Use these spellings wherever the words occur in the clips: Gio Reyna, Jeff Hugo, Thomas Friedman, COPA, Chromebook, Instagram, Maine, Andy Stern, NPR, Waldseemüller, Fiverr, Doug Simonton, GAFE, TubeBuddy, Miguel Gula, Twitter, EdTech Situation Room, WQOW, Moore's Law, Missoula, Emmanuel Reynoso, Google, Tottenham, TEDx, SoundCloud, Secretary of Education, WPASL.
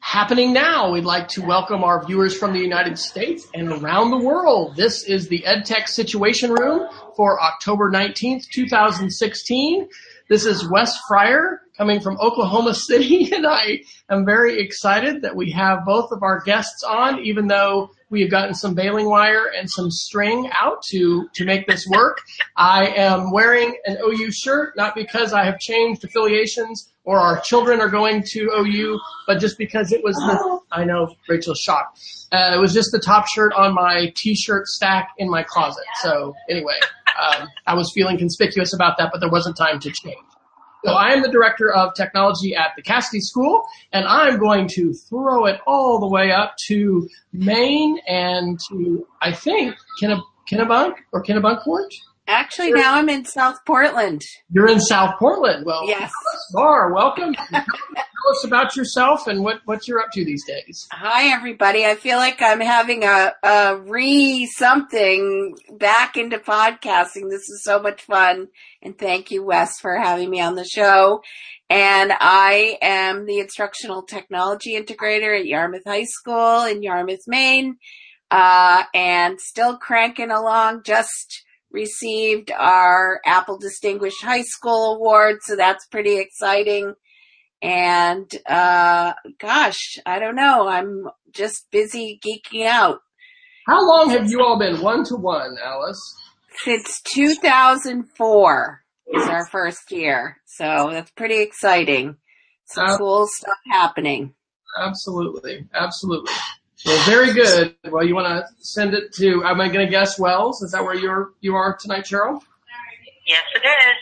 happening now. We'd like to welcome our viewers from the United States and around the world. This is the EdTech Situation Room for October 19th, 2016. This is Wes Fryer coming from Oklahoma City, and I am very excited that we have both of our guests on, even though we have gotten some baling wire and some string out to make this work. I am wearing an OU shirt, not because I have changed affiliations or our children are going to OU, but just because it was I know, Rachel's shocked. It was just the top shirt on my T-shirt stack in my closet. So anyway, I was feeling conspicuous about that, but there wasn't time to change. So I am the Director of Technology at the Cassidy School, and I'm going to throw it all the way up to Maine and to, I think, Kennebunk or Kennebunkport? Actually, now I'm in South Portland. You're in South Portland. Well, yes. Alice Barr, welcome. Tell us about yourself and what you're up to these days. Hi, everybody. I feel like I'm having a re-something back into podcasting. This is so much fun. And thank you, Wes, for having me on the show. And I am the Instructional Technology Integrator at Yarmouth High School in Yarmouth, Maine, and still cranking along. Just received our Apple Distinguished High School Award, so that's pretty exciting. And gosh, I don't know. I'm just busy geeking out. How long have you all been one-to-one, Alice? Since 2004 is our first year, so that's pretty exciting. Some cool stuff happening. Absolutely, absolutely. Well, very good. Well, you want to send it to, am I going to guess Wells? Is that where you are tonight, Cheryl? Yes, it is.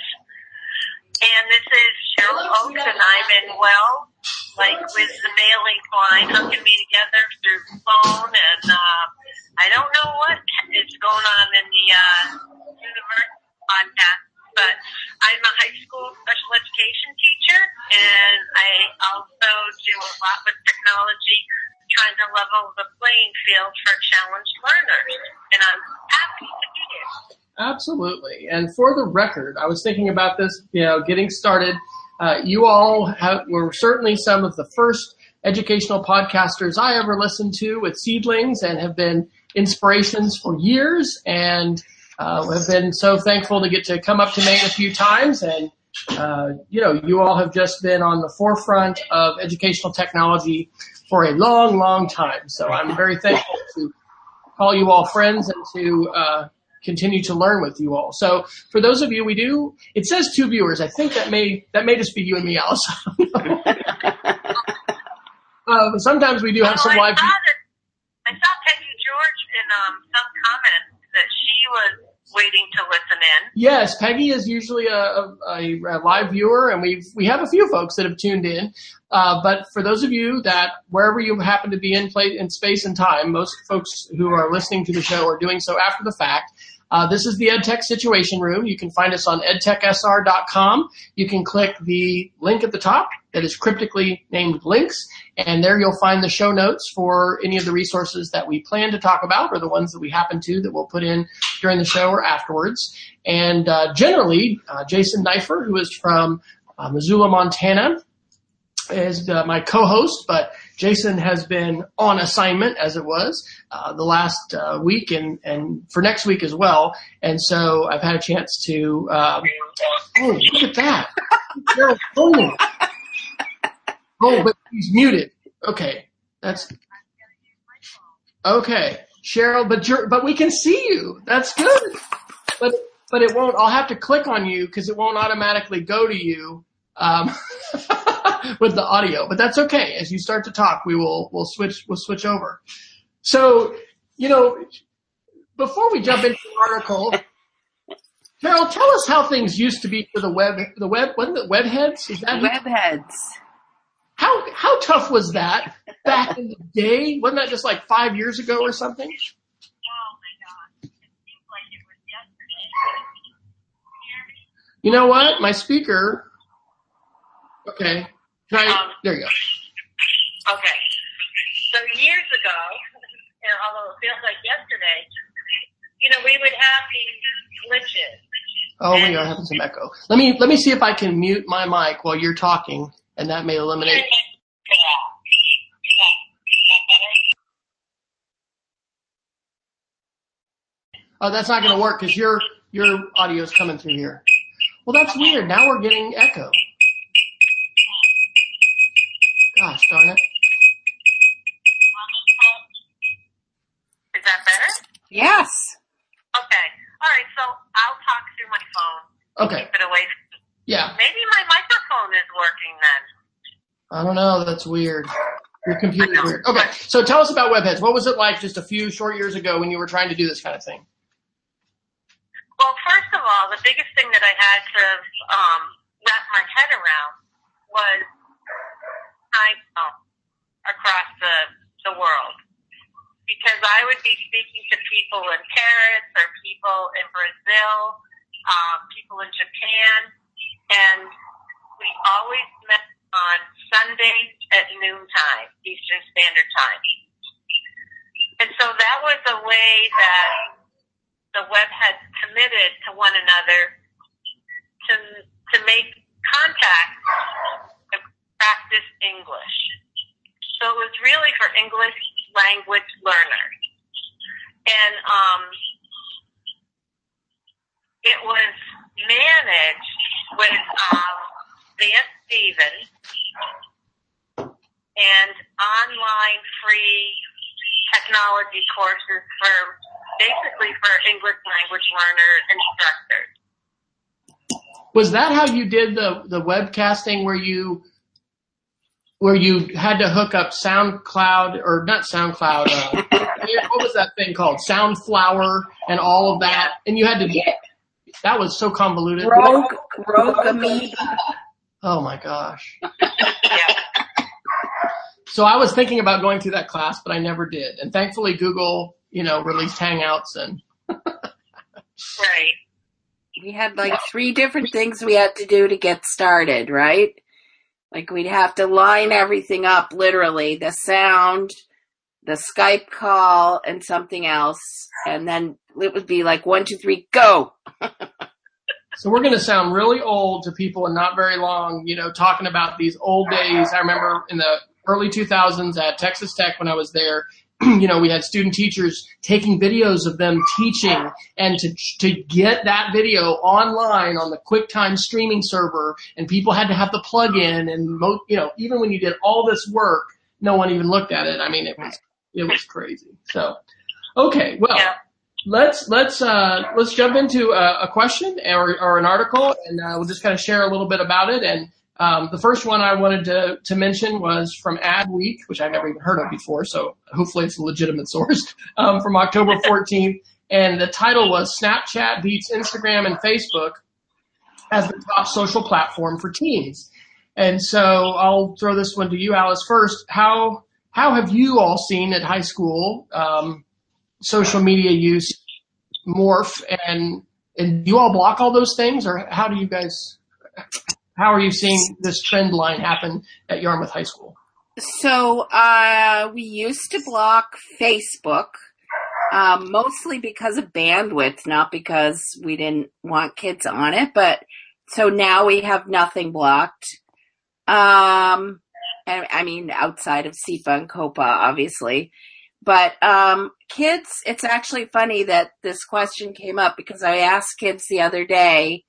And this is Cheryl Oakes, and I'm in Wells, like with the mailing line hooking me together through phone, and I don't know what is going on in the universe on that, but I'm a high school special education teacher, and I also do a lot with technology, trying to level the playing field for challenged learners, and I'm happy to be here. Absolutely. And for the record, I was thinking about this, getting started. You all were certainly some of the first educational podcasters I ever listened to with Seedlings, and have been inspirations for years, and have been so thankful to get to come up to Maine a few times. And, you all have just been on the forefront of educational technology for a long, long time. So I'm very thankful to call you all friends and to continue to learn with you all. So for those of you, it says 2 viewers. I think that may just be you and me, Alice. Sometimes we do have some live. I saw Peggy George in some comment that she was waiting to listen in. Yes, Peggy is usually a live viewer, and we have a few folks that have tuned in. But for those of you that wherever you happen to be in space and time, most folks who are listening to the show are doing so after the fact. This is the EdTech Situation Room. You can find us on edtechsr.com. You can click the link at the top that is cryptically named links, and there you'll find the show notes for any of the resources that we plan to talk about or the ones that we happen to that we'll put in during the show or afterwards. And generally, Jason Neifer, who is from Missoula, Montana, is my co-host, but Jason has been on assignment, as it was, the last week and for next week as well. And so I've had a chance to look at that. Oh, but he's muted. Okay. That's okay, Cheryl, but we can see you. That's good. But it won't, I'll have to click on you because it won't automatically go to you. With the audio, but that's okay. As you start to talk, we'll switch over. So, before we jump into the article, Cheryl, tell us how things used to be for the web, wasn't it webheads? Is that webheads? How tough was that back in the day? Wasn't that just like 5 years ago or something? You know what? My speaker. Okay. There you go. Okay. So years ago, although it feels like yesterday, we would have these glitches. Oh, we are having some echo. Let me see if I can mute my mic while you're talking, and that may eliminate. Oh, that's not going to work because your audio is coming through here. Well, that's weird. Now we're getting echo. Gosh darn it. Is that better? Yes. Okay. All right. So I'll talk through my phone. Okay. Keep it away from me. Yeah. Maybe my microphone is working then. I don't know. That's weird. Your computer's weird. Okay. So tell us about Webheads. What was it like just a few short years ago when you were trying to do this kind of thing? Well, first of all, the biggest thing that I had to wrap my head around was time zone across the world. Because I would be speaking to people in Paris or people in Brazil, people in Japan, and we always met on Sundays at noontime, Eastern Standard Time. And so that was a way that the web had committed to one another to make contact and practice English. So it was really for English language learners. And it was managed with Van Stevens and online free technology courses for basically for English language learner instructors. Was that how you did the webcasting where you had to hook up SoundCloud or not SoundCloud? What was that thing called? Soundflower and all of that, and you had to. That was so convoluted. Rogue me. Oh my gosh. Yeah. So I was thinking about going through that class, but I never did. And thankfully Google, released Hangouts and. Right. We had like three different things we had to do to get started, right? Like we'd have to line everything up, literally, the sound, the Skype call, and something else. And then it would be like 1, 2, 3, go. So we're going to sound really old to people and not very long, talking about these old days. I remember in the early 2000s at Texas Tech when I was there, we had student teachers taking videos of them teaching, and to get that video online on the QuickTime streaming server, and people had to have the plug-in, and even when you did all this work, no one even looked at it. I mean, it was crazy. So, okay, well. Yeah. Let's jump into a question or an article, and we'll just kind of share a little bit about it. And the first one I wanted to mention was from Adweek, which I've never even heard of before, so hopefully it's a legitimate source, from October 14th. And the title was Snapchat Beats Instagram and Facebook as the Top Social Platform for Teens. And so I'll throw this one to you, Alice, first. How have you all seen at high school social media use morph, and do you all block all those things, or how are you seeing this trend line happen at Yarmouth High School? So we used to block Facebook, mostly because of bandwidth, not because we didn't want kids on it, but so now we have nothing blocked. Outside of SIPA and COPA, obviously. But kids, it's actually funny that this question came up because I asked kids the other day,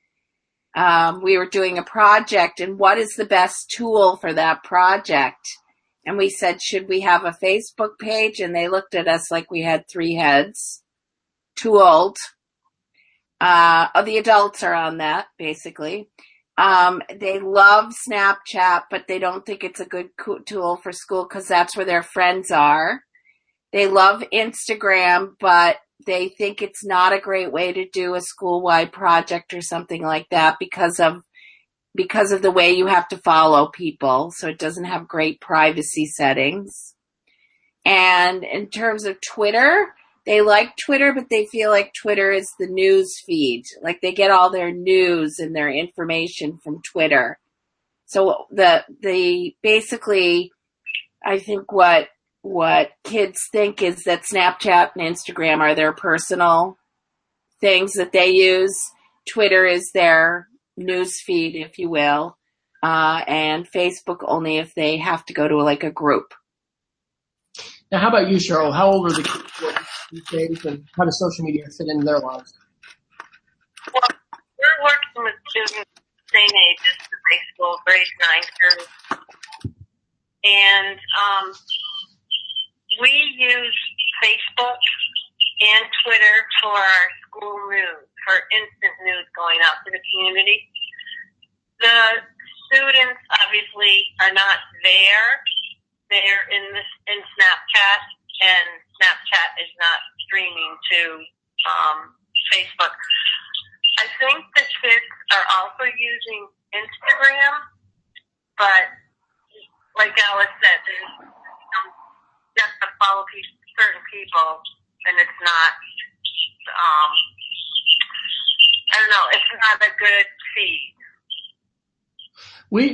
we were doing a project, and what is the best tool for that project? And we said, should we have a Facebook page? And they looked at us like we had three heads. Too old. The adults are on that, basically. They love Snapchat, but they don't think it's a good tool for school because that's where their friends are. They love Instagram, but they think it's not a great way to do a school-wide project or something like that because of the way you have to follow people, so it doesn't have great privacy settings. And in terms of Twitter, they like Twitter, but they feel like Twitter is the news feed. Like they get all their news and their information from Twitter. So basically, I think what kids think is that Snapchat and Instagram are their personal things that they use. Twitter is their news feed, if you will, and Facebook only if they have to go to a group. Now, how about you, Cheryl? How old are the kids these days, and how does social media fit into their lives? Well, we're working with students the same age as the high school, grades 9 through, and we use Facebook and Twitter for our school news, for instant news going out to the community. The students obviously are not there. They're in Snapchat, and Snapchat is not streaming to Facebook. I think the kids are also using Instagram, but like Alice said, there's just to follow certain people, and it's not, I don't know, it's not a good feed.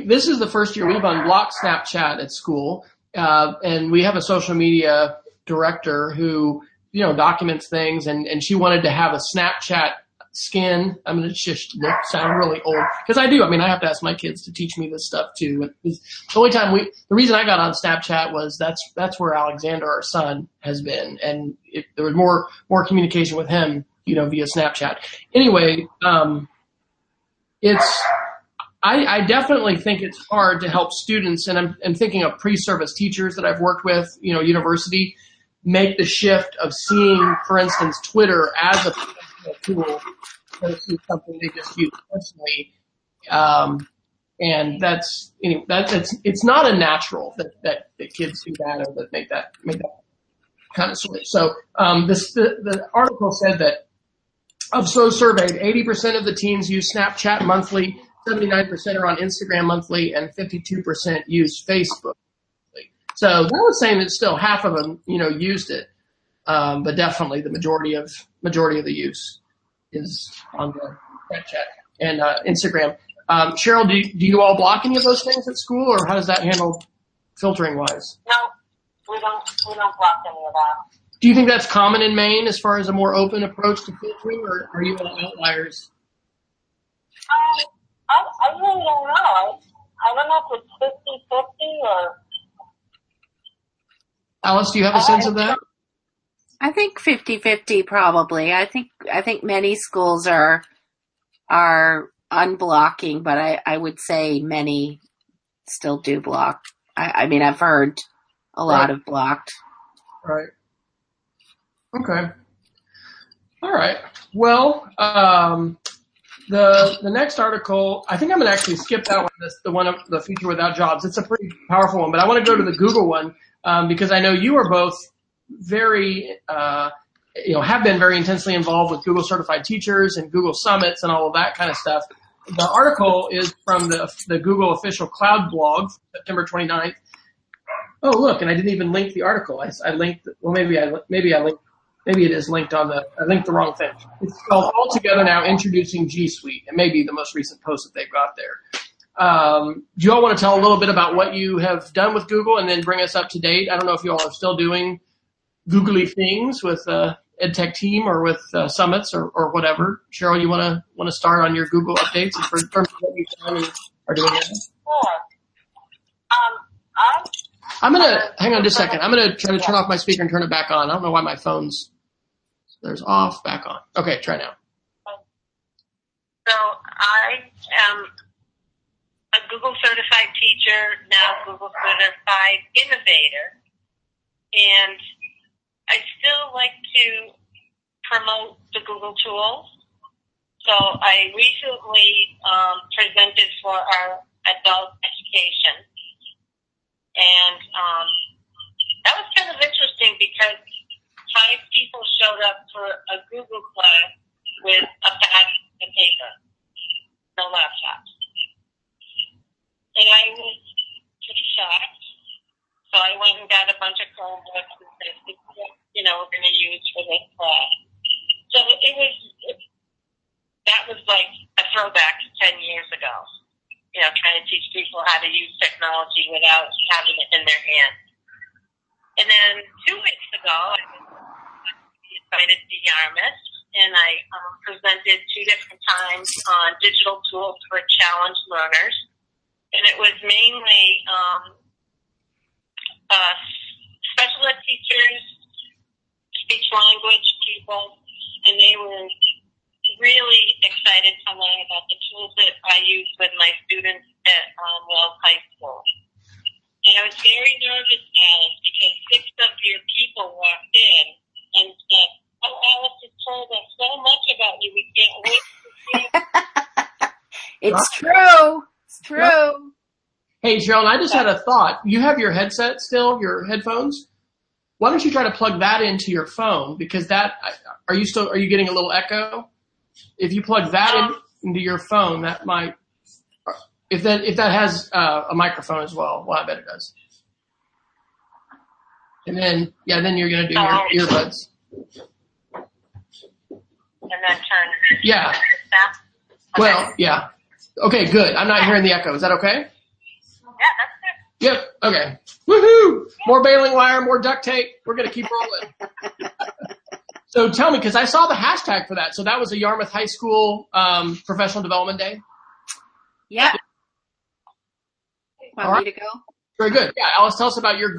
This is the first year we've unblocked Snapchat at school, and we have a social media director who, you know, documents things, and she wanted to have a Snapchat skin. I mean, it's just sound really old because I do. I mean, I have to ask my kids to teach me this stuff too. The only time the reason I got on Snapchat was that's where Alexander, our son, has been, and there was more communication with him, you know, via Snapchat. Anyway, I definitely think it's hard to help students, and I'm thinking of pre-service teachers that I've worked with, you know, university, make the shift of seeing, for instance, Twitter as a tool versus something they just use personally. And that's, you know, it's not a natural that kids do that or that make that kind of switch. So, the article said that of those surveyed, 80% of the teens use Snapchat monthly, 79% are on Instagram monthly, and 52% use Facebook. So that was saying that still half of them, you know, used it, but definitely the majority of the use is on the Snapchat and Instagram. Cheryl, do you all block any of those things at school, or how does that handle filtering wise? No, we don't block any of that. Do you think that's common in Maine as far as a more open approach to filtering, or are you all outliers? I really don't know. I don't know if it's 50-50 or... Alice, do you have a sense of that? I think 50-50 probably. I think many schools are unblocking, but I would say many still do block. I mean, I've heard a lot of blocked. Right. Okay. All right. Well, The next article, I think I'm going to actually skip that one, the one of the future without jobs. It's a pretty powerful one, but I want to go to the Google one because I know you are both very, have been very intensely involved with Google Certified Teachers and Google Summits and all of that kind of stuff. The article is from the Google official cloud blog, September 29th. Oh, look, and I didn't even link the article. I linked, well, maybe I linked. Maybe it is linked on I linked the wrong thing. It's called All Together Now, Introducing G Suite. It may be the most recent post that they've got there. Do you all want to tell a little bit about what you have done with Google and then bring us up to date? I don't know if you all are still doing googly things with EdTech team or with summits or whatever. Cheryl, you want to start on your Google updates in terms of what you've done and are doing now? Sure. I'm going to, hang on just a second. I'm going to try to turn off my speaker and turn it back on. I don't know why my phone's, there's off, back on. Okay, try now. So I am a Google Certified Teacher, now Google Certified Innovator. And I still like to promote the Google tools. So I recently presented for our adult education. And that was kind of interesting because 5 people showed up for a Google class with a pad and paper, no laptops. And I was pretty shocked, so I went and got a bunch of Chromebooks and said, you know, we're going to use for this class. So that was like a throwback to 10 years ago. You know, trying to teach people how to use technology without having it in their hands. And then 2 weeks ago, I was invited to Yarmouth, and I presented 2 different times on digital tools for challenged learners. And it was mainly special ed teachers, speech language people, and they were really excited to learn about the tools that I use with my students at Wells High School. And I was very nervous, Alice, because six of your people walked in and said, "Oh, Alice has told us so much about you. We can't wait to see you." It's true. It's true. Well, hey, Cheryl, I just had a thought. You have your headset still, your headphones? Why don't you try to plug that into your phone? Because that, are you getting a little echo? If you plug that into your phone, that might, if that has a microphone as well. Well, I bet it does. And then, then you're going to do your earbuds. And then turn. Yeah. Okay. Well, yeah. Okay, good. I'm not hearing the echo. Is that okay? Yeah, that's good. Yep. Okay. Woohoo! More baling wire, more duct tape. We're going to keep rolling. So tell me, because I saw the hashtag for that. So that was a Yarmouth High School professional development day? Yeah. Want me to go? Very good. Yeah, Alice, tell us about your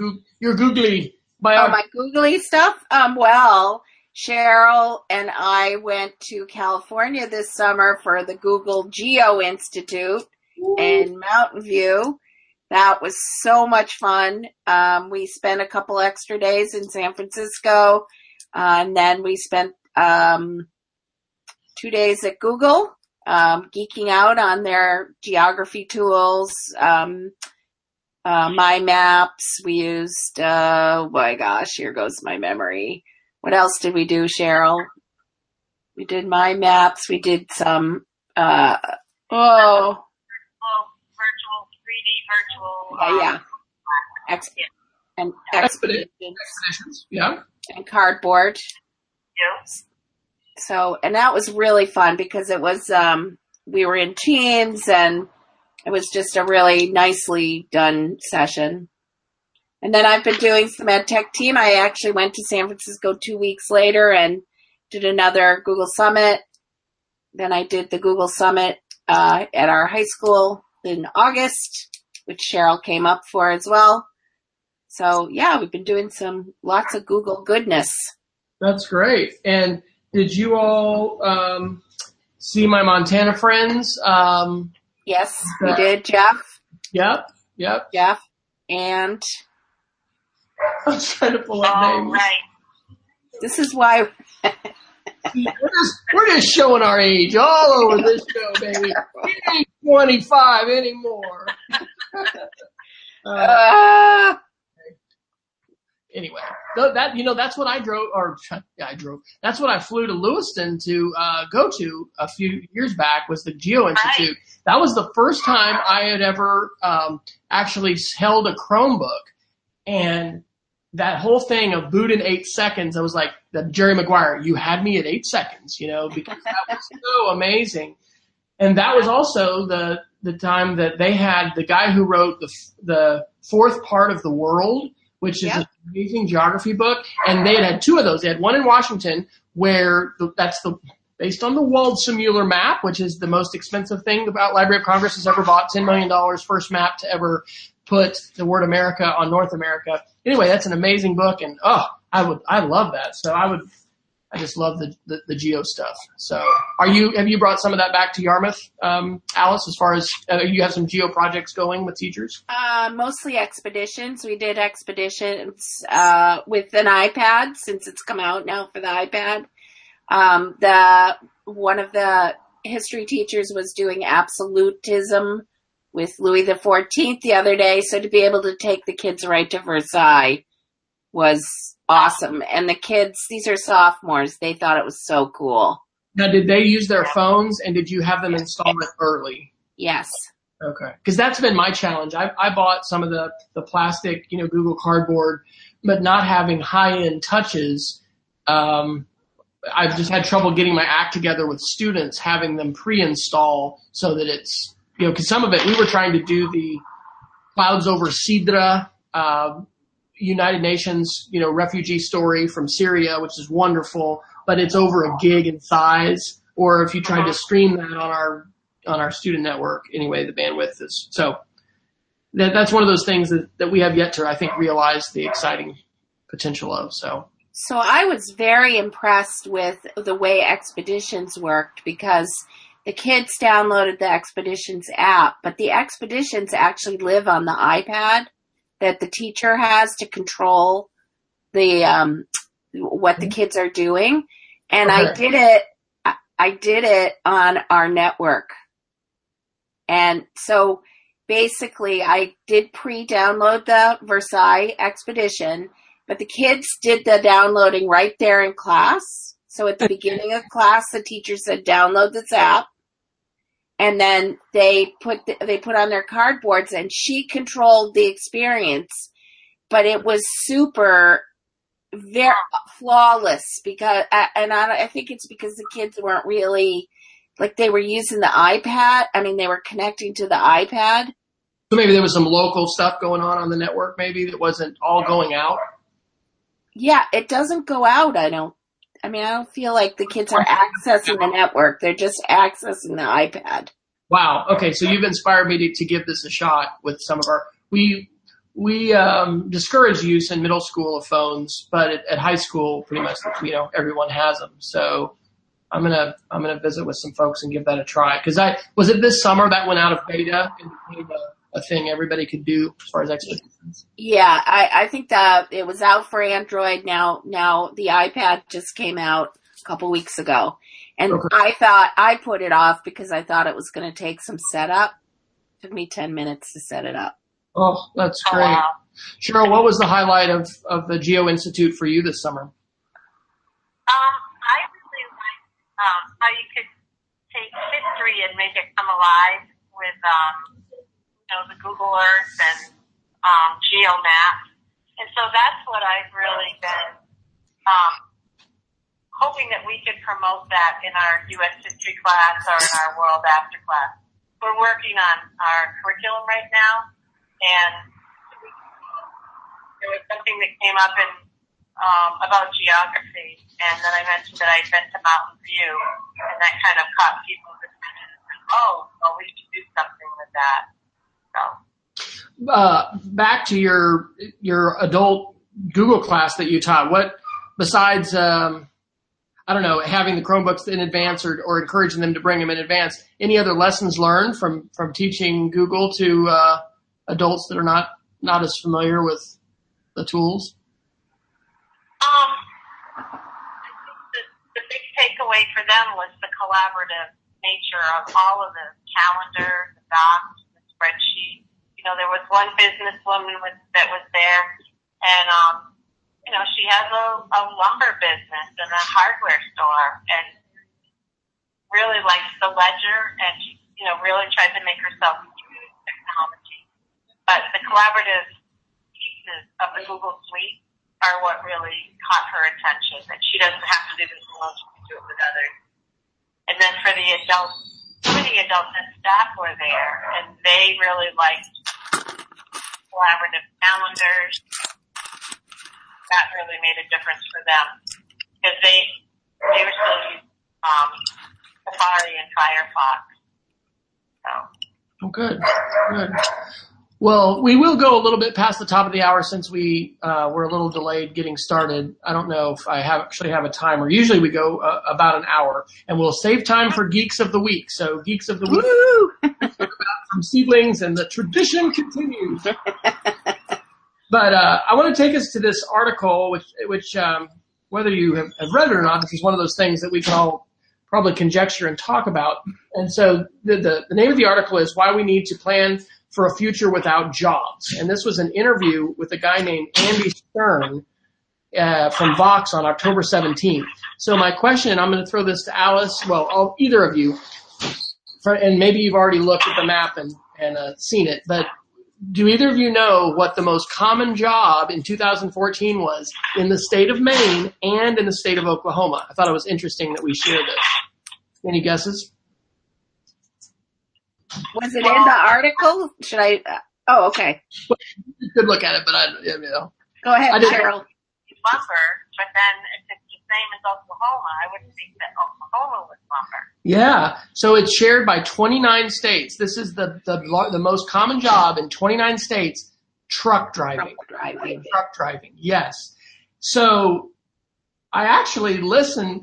googly biography. Oh, my googly stuff? Well, Cheryl and I went to California this summer for the Google Geo Institute in Mountain View. That was so much fun. We spent a couple extra days in San Francisco, and then we spent 2 days at Google, geeking out on their geography tools, My Maps. We used, oh my gosh, here goes my memory. What else did we do, Cheryl? We did My Maps. We did some, virtual. And Expeditions. Yeah. And Cardboard. Yes. So, and that was really fun because it was, we were in teams and it was just a really nicely done session. And then I've been doing some EdTech team. I actually went to San Francisco 2 weeks later and did another Google Summit. Then I did the Google Summit at our high school in August, which Cheryl came up for as well. So yeah, we've been doing lots of Google goodness. That's great. And did you all see my Montana friends? Yes, we did. Jeff. Yep. Jeff and I was trying to pull up names. Right. This is why we're just showing our age all over this show, baby. We ain't 25 anymore. Anyway, that's what I drove, that's what I flew to Lewiston to go to a few years back was the Geo Institute. Right. That was the first time I had ever actually held a Chromebook, and that whole thing of boot in 8 seconds, I was like, the Jerry Maguire, you had me at 8 seconds, because that was so amazing. And that was also the time that they had the guy who wrote the fourth part of The World, which is an amazing geography book. And they had two of those. They had one in Washington where based on the Waldseemüller map, which is the most expensive thing about Library of Congress has ever bought, $10 million first map to ever put the word America on North America. Anyway, that's an amazing book. And I love that. So I just love the geo stuff. So have you brought some of that back to Yarmouth, Alice, as far as you have some geo projects going with teachers? Mostly expeditions. We did expeditions with an iPad since it's come out now for the iPad. One of the history teachers was doing absolutism with Louis XIV the other day. So to be able to take the kids right to Versailles was awesome. And the kids, these are sophomores, they thought it was so cool. Now, did they use their phones, and did you have them install it early? Yes. Okay. Because that's been my challenge. I bought some of the plastic, Google Cardboard, but not having high-end touches. I've just had trouble getting my act together with students, having them pre-install so that it's, because some of it, we were trying to do the Clouds Over Sidra, United Nations, refugee story from Syria, which is wonderful, but it's over a gig in size. Or if you tried to stream that on our student network, anyway, the bandwidth is so. That's one of those things that we have yet to, I think, realize the exciting potential of. So So I was very impressed with the way Expeditions worked, because the kids downloaded the Expeditions app, but the Expeditions actually live on the iPad that the teacher has to control the what the kids are doing. And okay. I did it on our network. And so basically I did pre-download the Versailles Expedition, but the kids did the downloading right there in class. So at the beginning of class, the teacher said, download this app. And then they put on their cardboards, and she controlled the experience, but it was very flawless, because, and I think it's because the kids weren't really, like, they were using the iPad. I mean, they were connecting to the iPad. So maybe there was some local stuff going on the network, maybe that wasn't all going out. Yeah, it doesn't go out. I don't feel like the kids are accessing the network. They're just accessing the iPad. Wow. Okay. So you've inspired me to give this a shot with some of our, we discourage use in middle school of phones, but at high school, pretty much, everyone has them. So I'm going to visit with some folks and give that a try. Cause was it this summer that went out of beta and became a thing everybody could do as far as Expeditions? Yeah. I think that it was out for Android. Now the iPad just came out a couple weeks ago, and okay. I put it off because I thought it was going to take some setup. It took me 10 minutes to set it up. Oh, that's great. Wow. Cheryl, what was the highlight of the Geo Institute for you this summer? I really liked how you could take history and make it come alive with the Google Earth and Geo Maps. And so that's what I've really been hoping that we could promote that in our U.S. history class or in our World After class. We're working on our curriculum right now. And there was something that came up in about geography, and then I mentioned that I'd been to Mountain View, and that kind of caught people's attention. Oh, well, we should do something with that. So, back to your adult Google class that you taught. What besides having the Chromebooks in advance or encouraging them to bring them in advance? Any other lessons learned from teaching Google to adults that are not as familiar with the tools? I think the big takeaway for them was the collaborative nature of all of the calendar, the docs, the spreadsheet. There was one businesswoman that was there, and she has a lumber business and a hardware store, and really likes the ledger, and she really tried to make herself use technology. But the collaborative pieces of the Google Suite are what really caught her attention, that she doesn't have to do this alone, she can do it with others. And then for the adults, and staff were there, and they really liked collaborative calendars. That really made a difference for them, because they were still using Safari and Firefox. So. Oh, good. Well, we will go a little bit past the top of the hour since we were a little delayed getting started. I don't know if I actually have a timer. Usually we go about an hour, and we'll save time for Geeks of the Week. So Geeks of the Week from Seedlings, and the tradition continues. But I want to take us to this article, which whether you have read it or not, this is one of those things that we can all probably conjecture and talk about. And so the name of the article is Why We Need to Plan for a Future Without Jobs. And this was an interview with a guy named Andy Stern from Vox on October 17th. So my question, and I'm going to throw this to Alice, either of you, and maybe you've already looked at the map and seen it, but do either of you know what the most common job in 2014 was in the state of Maine and in the state of Oklahoma? I thought it was interesting that we shared this. Any guesses? Was it in the article? Should I? Oh, okay. You could look at it, but I. Go ahead, Cheryl. Lumber, but then if it's the same as Oklahoma, I wouldn't think that Oklahoma was lumber. Yeah, so it's shared by 29 states. This is the most common job in 29 states: truck driving. Yes. So I actually listen.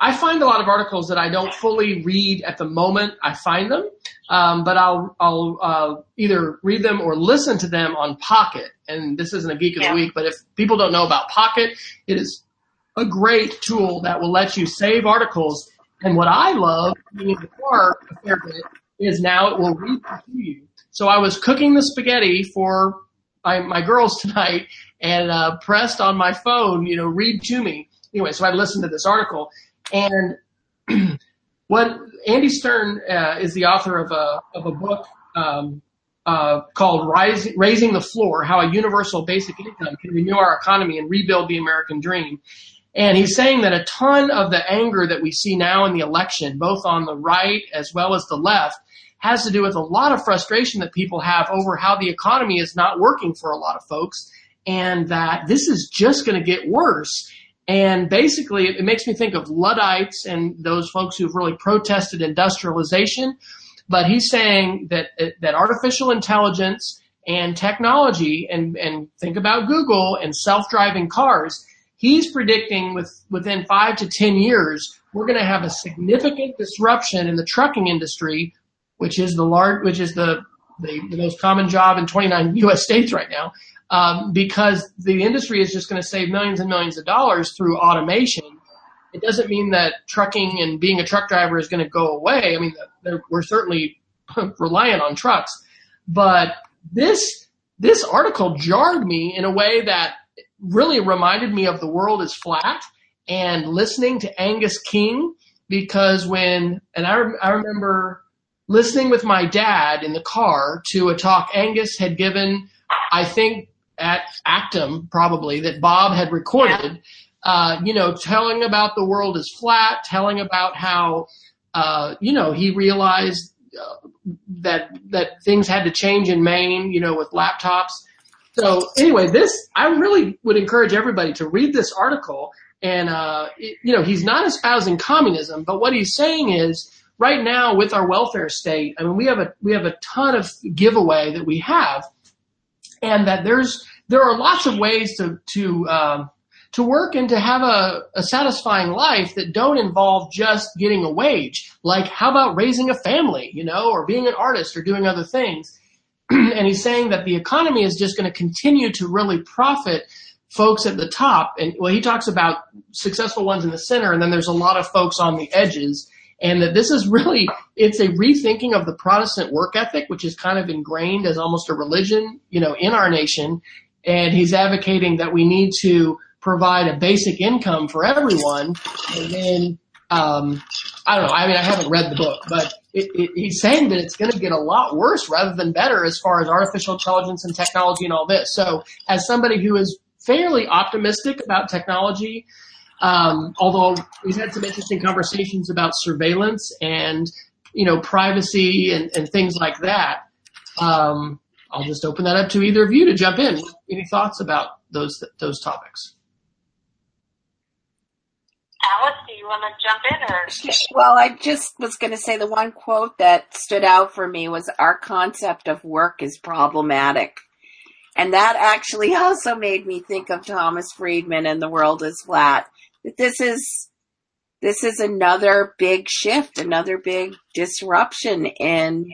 I find a lot of articles that I don't fully read at the moment. I find them, but I'll either read them or listen to them on Pocket. And this isn't a Geek of the Week, but if people don't know about Pocket, it is a great tool that will let you save articles. And what I love doing the work a fair bit is now it will read to you. So I was cooking the spaghetti for my girls tonight and pressed on my phone, read to me. Anyway, so I listened to this article. And what Andy Stern is the author of a book called Raising the Floor, How a Universal Basic Income Can Renew Our Economy and Rebuild the American Dream. And he's saying that a ton of the anger that we see now in the election, both on the right as well as the left, has to do with a lot of frustration that people have over how the economy is not working for a lot of folks, and that this is just going to get worse. And basically, it makes me think of Luddites and those folks who've really protested industrialization. But he's saying that artificial intelligence and technology, and think about Google and self-driving cars, he's predicting within 5 to 10 years, we're going to have a significant disruption in the trucking industry, which is the most common job in 29 U.S. states right now. Because the industry is just going to save millions and millions of dollars through automation. It doesn't mean that trucking and being a truck driver is going to go away. I mean, we're certainly reliant on trucks. But this article jarred me in a way that really reminded me of The World Is Flat and listening to Angus King, because I remember listening with my dad in the car to a talk Angus had given, I think, at Actum, probably, that Bob had recorded, telling about the world is flat, telling about how, he realized that things had to change in Maine, with laptops. So anyway, I really would encourage everybody to read this article. And, he's not espousing communism, but what he's saying is right now with our welfare state, I mean, we have a ton of giveaway that we have. And that there are lots of ways to work and to have a satisfying life that don't involve just getting a wage. Like, how about raising a family, or being an artist or doing other things? And he's saying that the economy is just going to continue to really profit folks at the top. And well, he talks about successful ones in the center, and then there's a lot of folks on the edges. And that this is really, it's a rethinking of the Protestant work ethic, which is kind of ingrained as almost a religion, in our nation. And he's advocating that we need to provide a basic income for everyone. And then, I don't know, I mean, I haven't read the book, but he's saying that it's going to get a lot worse rather than better as far as artificial intelligence and technology and all this. So as somebody who is fairly optimistic about technology, although we've had some interesting conversations about surveillance and, privacy and things like that. I'll just open that up to either of you to jump in. Any thoughts about those topics? Alice, do you want to jump in? Or? Well, I just was going to say the one quote that stood out for me was, "Our concept of work is problematic." And that actually also made me think of Thomas Friedman and The World Is Flat. This is another big shift, another big disruption in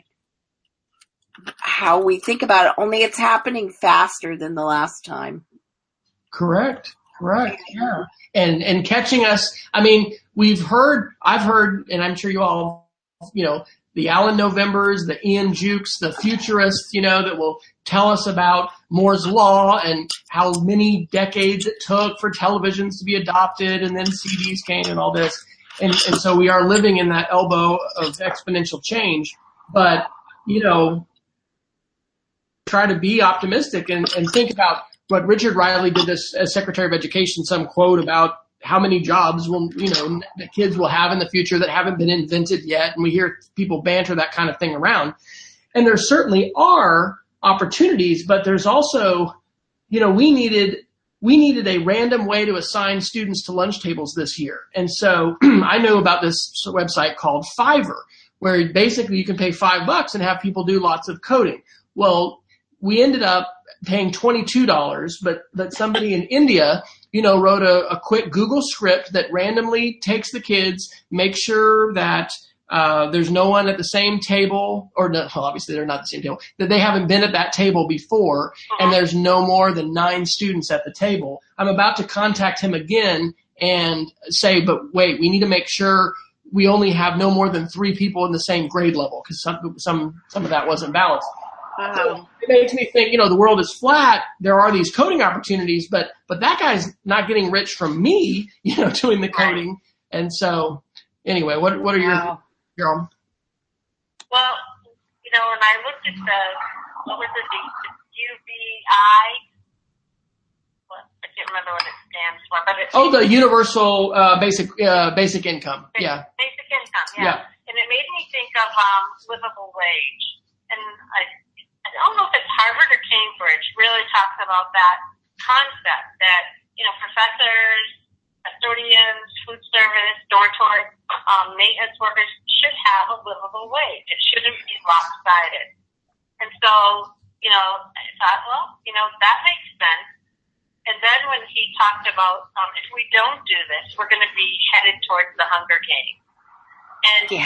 how we think about it. Only it's happening faster than the last time. Correct. Yeah. And catching us. I mean, I've heard, and I'm sure you all, the Alan Novembers, the Ian Jukes, the futurists, that will tell us about Moore's Law and how many decades it took for televisions to be adopted, and then CDs came and all this. And so we are living in that elbow of exponential change. But, try to be optimistic and think about what Richard Riley did as Secretary of Education, some quote about how many jobs will, the kids will have in the future that haven't been invented yet. And we hear people banter that kind of thing around. And there certainly are opportunities, but there's also, we needed a random way to assign students to lunch tables this year. And so I know about this website called Fiverr, where basically you can pay $5 and have people do lots of coding. Well, we ended up paying $22, but somebody in India, you know, wrote a quick Google script that randomly takes the kids, makes sure that there's no one at the same table, or no, well, obviously they're not the same table, that they haven't been at that table before, and there's no more than 9 students at the table. I'm about to contact him again and say, but wait, we need to make sure we only have no more than 3 people in the same grade level, because some of that wasn't balanced. So it makes me think, you know, the world is flat. There are these coding opportunities, but that guy's not getting rich from me, you know, doing the coding. And so anyway, what are your Well, you know, when I looked at the UBI, I can't remember what it stands for, but it's the Universal Basic Income. Basic Income, yeah. And it made me think of livable wage. And I don't know if it's Harvard or Cambridge really talks about that concept that, you know, professors, custodians, food service, dormitory, maintenance workers should have a livable wage. It shouldn't be lopsided. And so, you know, I thought, well, you know, that makes sense. And then when he talked about if we don't do this, we're going to be headed towards the Hunger Games. And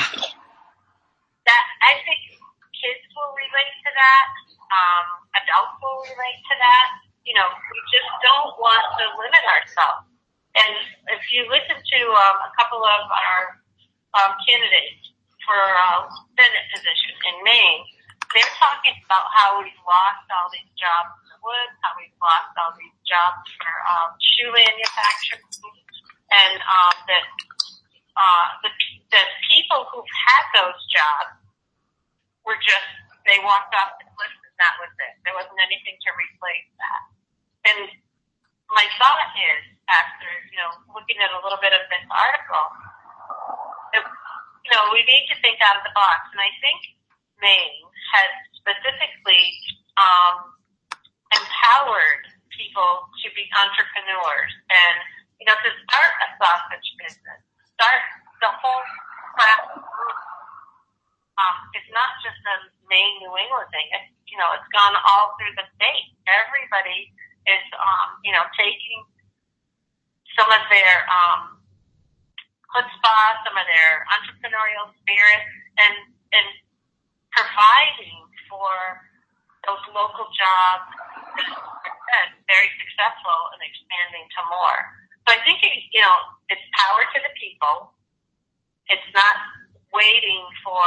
that, I think kids will relate to that. Adults will relate to that. You know, we just don't want to limit ourselves. And if you listen to a couple of our candidates for Senate position in Maine, they're talking about how we've lost all these jobs in the woods, how we've lost all these jobs for shoe manufacturing, and that the people who've had those jobs were just, they walked off the cliff and that was it. There wasn't anything to replace that. And my thought is, after, you know, looking at a little bit of this article, it, you know, we need to think out of the box. And I think Maine has specifically empowered people to be entrepreneurs and, you know, to start a sausage business, start the whole craft group. It's not just a Maine, New England thing. It's, you know, it's gone all through the state. Everybody is, you know, taking some of their chutzpah, some of their entrepreneurial spirit, and providing for those local jobs that are very successful and expanding to more. So I think, you know, it's power to the people. It's not waiting for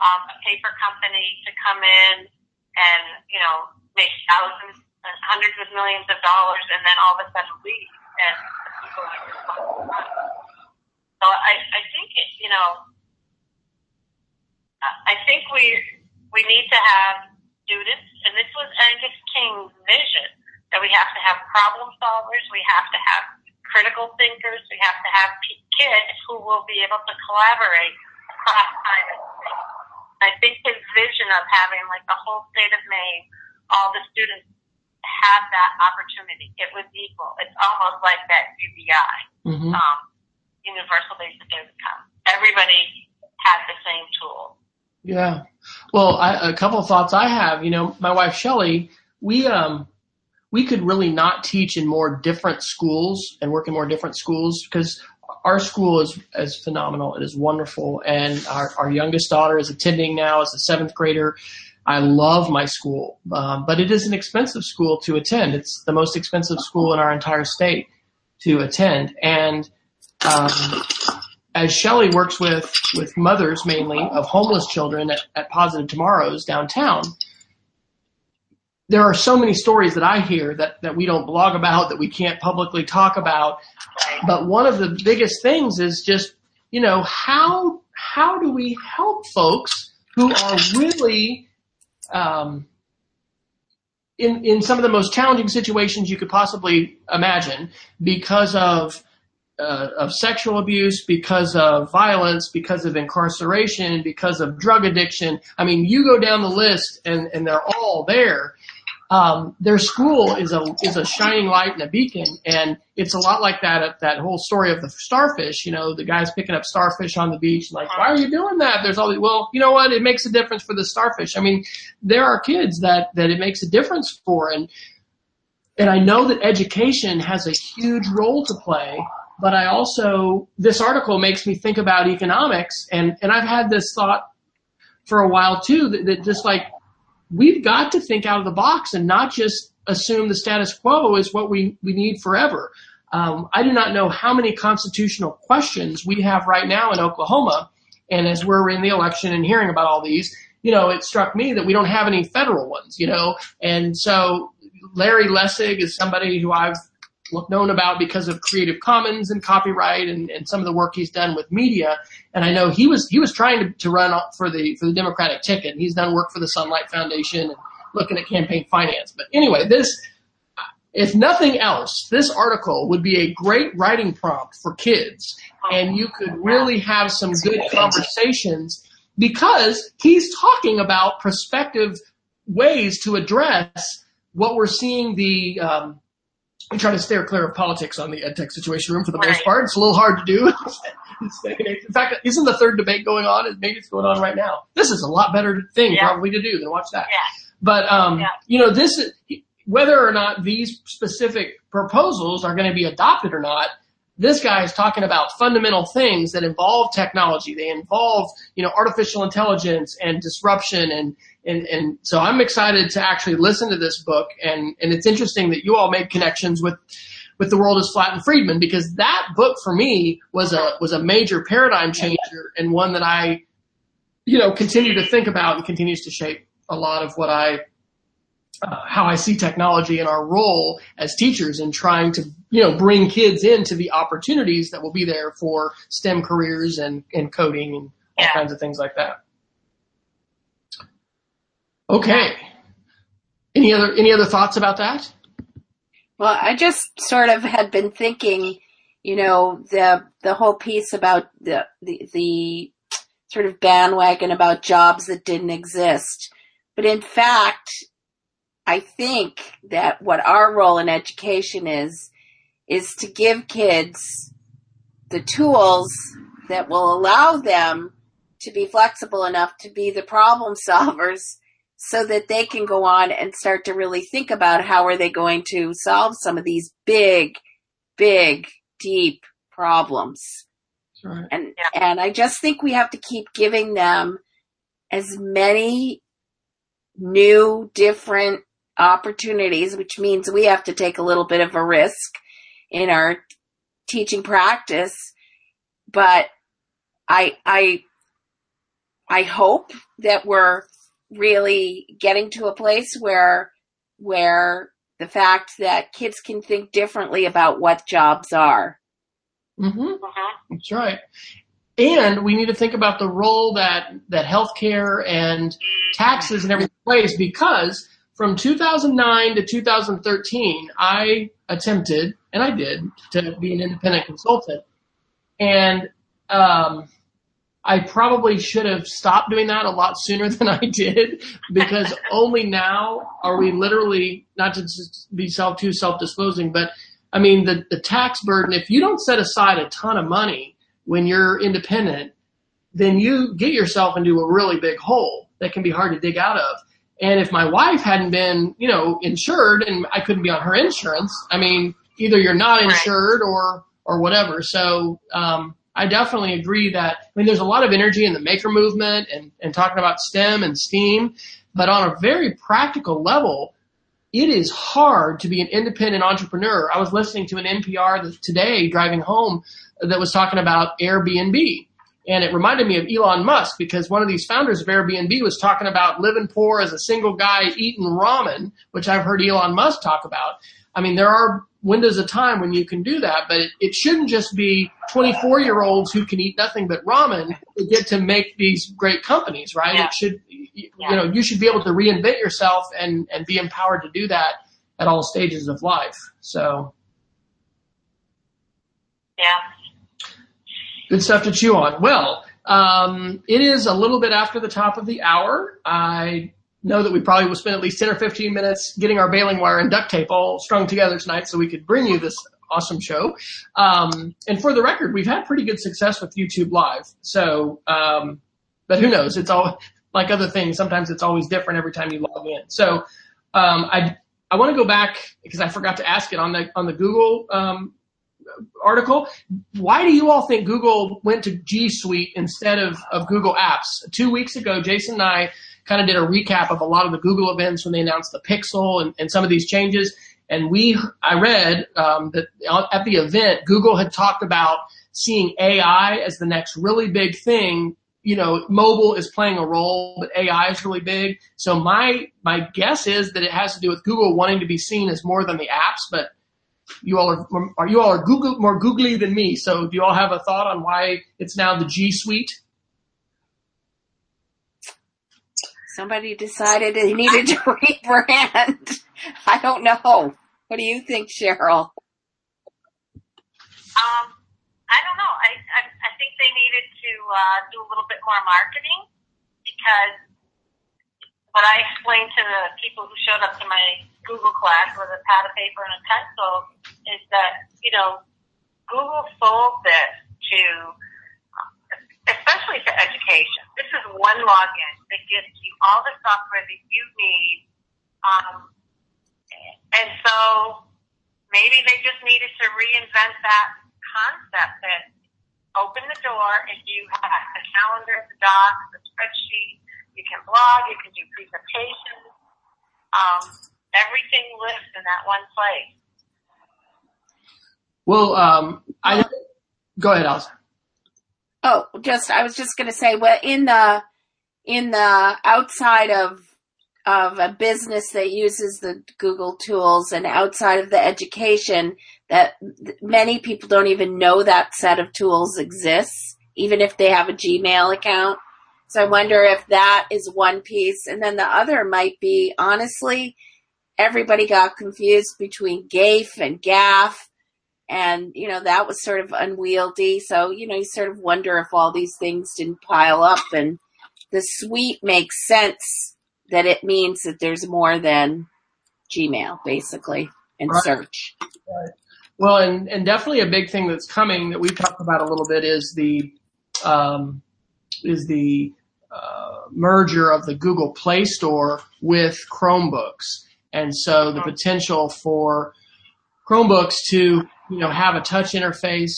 a paper company to come in and, you know, make thousands and hundreds of millions of dollars and then all of a sudden leave. And the people are responsible. So I think it, you know, I think we need to have students, and this was Angus King's vision, that we have to have problem solvers, we have to have critical thinkers, we have to have kids who will be able to collaborate across time and space. And I think his vision of having like the whole state of Maine, all the students have that opportunity. It was equal. It's almost like that UBI, Universal Basic Income. Everybody had the same tool. Yeah. Well, a couple of thoughts I have. You know, my wife Shelley, we could really not teach in more different schools and work in more different schools because our school is phenomenal. It is wonderful, and our youngest daughter is attending now as a 7th grader. I love my school, but it is an expensive school to attend. It's the most expensive school in our entire state to attend. And as Shelley works with mothers mainly of homeless children at Positive Tomorrows downtown, there are so many stories that I hear that we don't blog about, that we can't publicly talk about. But one of the biggest things is just, you know, how do we help folks who are really in some of the most challenging situations you could possibly imagine because of sexual abuse, because of violence, because of incarceration, because of drug addiction. I mean, you go down the list and they're all there. Their school is a shining light and a beacon, and it's a lot like that whole story of the starfish. You know, the guy's picking up starfish on the beach, like, why are you doing that? There's all these, well, you know what? It makes a difference for the starfish. I mean, there are kids that it makes a difference for, and I know that education has a huge role to play. But I also, this article makes me think about economics, and I've had this thought for a while too, that just like, we've got to think out of the box and not just assume the status quo is what we need forever. I do not know how many constitutional questions we have right now in Oklahoma. And as we're in the election and hearing about all these, you know, it struck me that we don't have any federal ones, you know. And so Larry Lessig is somebody who I've known about because of Creative Commons and copyright and some of the work he's done with media. And I know he was trying to run for the Democratic ticket. He's done work for the Sunlight Foundation and looking at campaign finance. But anyway, this, if nothing else, this article would be a great writing prompt for kids. And you could really have some good conversations because he's talking about prospective ways to address what we're seeing we try to steer clear of politics on the EdTech Situation Room for the most part. It's a little hard to do. In fact, isn't the third debate going on? Maybe it's going on right now. This is a lot better thing probably to do than watch that. Yeah. But, you know, this is, whether or not these specific proposals are going to be adopted or not, this guy is talking about fundamental things that involve technology. They involve, you know, artificial intelligence and disruption. And so I'm excited to actually listen to this book. And it's interesting that you all made connections with The World Is Flat and Friedman, because that book for me was a major paradigm changer and one that I, you know, continue to think about and continues to shape a lot of what how I see technology and our role as teachers in trying to, you know, bring kids into the opportunities that will be there for STEM careers and coding and all kinds of things like that. Okay. Any other thoughts about that? Well, I just sort of had been thinking, you know, the whole piece about the sort of bandwagon about jobs that didn't exist. But in fact, I think that what our role in education is to give kids the tools that will allow them to be flexible enough to be the problem solvers so that they can go on and start to really think about how are they going to solve some of these big, big, deep problems. Right. And I just think we have to keep giving them as many new, different opportunities, which means we have to take a little bit of a risk in our teaching practice. But I hope that we're really getting to a place where the fact that kids can think differently about what jobs are. Mm-hmm. That's right. And we need to think about the role that healthcare and taxes and everything plays, because from 2009 to 2013, I attempted, and I did, to be an independent consultant. And I probably should have stopped doing that a lot sooner than I did, because only now are we literally, not to be too self-disclosing, but I mean, the tax burden, if you don't set aside a ton of money when you're independent, then you get yourself into a really big hole that can be hard to dig out of. And if my wife hadn't been, you know, insured and I couldn't be on her insurance, I mean, either you're not insured or whatever. So I definitely agree that, I mean, there's a lot of energy in the maker movement and talking about STEM and STEAM, but on a very practical level, it is hard to be an independent entrepreneur. I was listening to an NPR today driving home that was talking about Airbnb. And it reminded me of Elon Musk, because one of these founders of Airbnb was talking about living poor as a single guy eating ramen, which I've heard Elon Musk talk about. I mean, there are windows of time when you can do that, but it shouldn't just be 24-year-olds who can eat nothing but ramen to get to make these great companies, right? Yeah. It should, you know, you should be able to reinvent yourself and be empowered to do that at all stages of life. So, good stuff to chew on. Well, it is a little bit after the top of the hour. I know that we probably will spend at least 10 or 15 minutes getting our baling wire and duct tape all strung together tonight so we could bring you this awesome show. And for the record, we've had pretty good success with YouTube Live. So, but who knows? It's all like other things. Sometimes it's always different every time you log in. So, I want to go back because I forgot to ask it on the Google, article. Why do you all think Google went to G Suite instead of Google Apps? 2 weeks ago, Jason and I kind of did a recap of a lot of the Google events when they announced the Pixel and some of these changes. And I read that at the event, Google had talked about seeing AI as the next really big thing. You know, mobile is playing a role, but AI is really big. So my guess is that it has to do with Google wanting to be seen as more than the apps, but you all are Google, more googly than me. So do you all have a thought on why it's now the G Suite? Somebody decided it needed to rebrand. I don't know. What do you think, Cheryl? I don't know. I think they needed to do a little bit more marketing, because what I explained to the people who showed up to my Google class with a pad of paper and a pencil is that, you know, Google sold this to, especially to education. This is one login that gives you all the software that you need. And so maybe they just needed to reinvent that concept that open the door and you have a calendar, the docs, the spreadsheet. You can blog, you can do presentations. Everything lives in that one place. Well, go ahead, Alice. Oh, I was just going to say, well, in the outside of a business that uses the Google tools and outside of the education, that many people don't even know that set of tools exists, even if they have a Gmail account. So I wonder if that is one piece. And then the other might be, honestly, everybody got confused between GAFE and GAF. And, you know, that was sort of unwieldy. So, you know, you sort of wonder if all these things didn't pile up. And the suite makes sense that it means that there's more than Gmail, basically, and right. Search. Right. Well, and definitely a big thing that's coming that we've talked about a little bit is the merger of the Google Play Store with Chromebooks. And so the potential for Chromebooks to, you know, have a touch interface,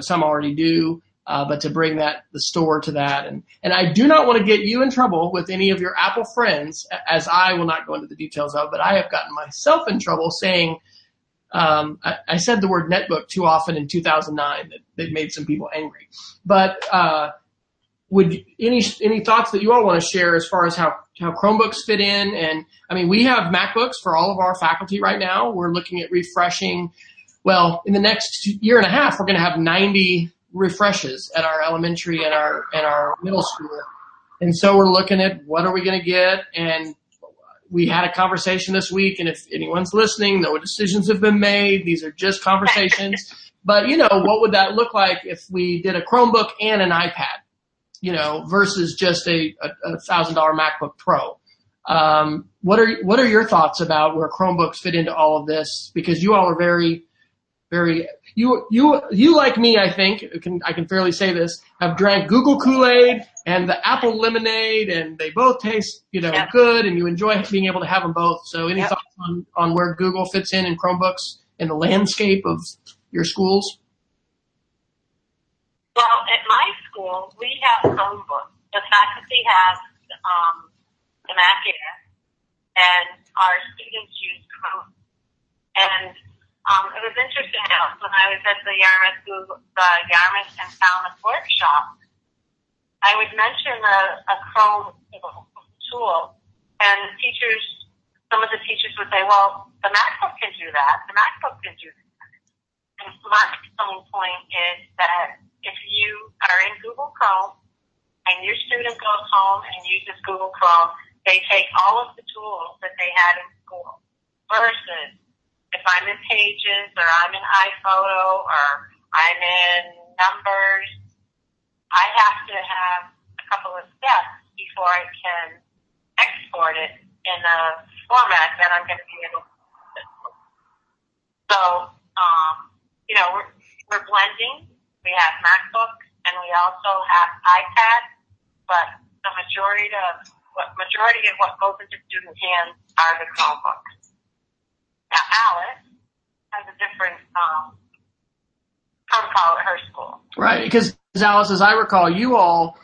some already do, but to bring the store to that. And I do not want to get you in trouble with any of your Apple friends, as I will not go into the details of, but I have gotten myself in trouble saying, I said the word netbook too often in 2009 that made some people angry. But, would any thoughts that you all want to share as far as how Chromebooks fit in? And I mean, we have MacBooks for all of our faculty right now. We're looking at refreshing. Well, in the next year and a half, we're going to have 90 refreshes at our elementary and our middle school. And so we're looking at what are we going to get? And we had a conversation this week. And if anyone's listening, no decisions have been made. These are just conversations. But, you know, what would that look like if we did a Chromebook and an iPad? You know, versus just a $1,000 MacBook Pro. What are your thoughts about where Chromebooks fit into all of this? Because you all are very, very, you like me, I think, I can fairly say this, have drank Google Kool-Aid and the Apple lemonade, and they both taste, you know, good, and you enjoy being able to have them both. So any thoughts on where Google fits in and Chromebooks in the landscape of your schools? Well, at my school, we have Chromebooks. The faculty have the Mac Air, and our students use Chrome. And it was interesting when I was at the Yarmouth and Falmouth workshop, I would mention a Chrome tool, and some of the teachers would say, "Well, the MacBook can do that. The MacBook can do that." And my own point is that if you are in Google Chrome and your student goes home and uses Google Chrome, they take all of the tools that they had in school. Versus if I'm in Pages or I'm in iPhoto or I'm in Numbers, I have to have a couple of steps before I can export export it in a format that I'm going to be able to use. So, you know, we're blending. We have MacBooks and we also have iPads, but the majority of what goes into student hands are the Chromebooks. Now, Alice has a different protocol at her school. Right, because Alice, as I recall, you all,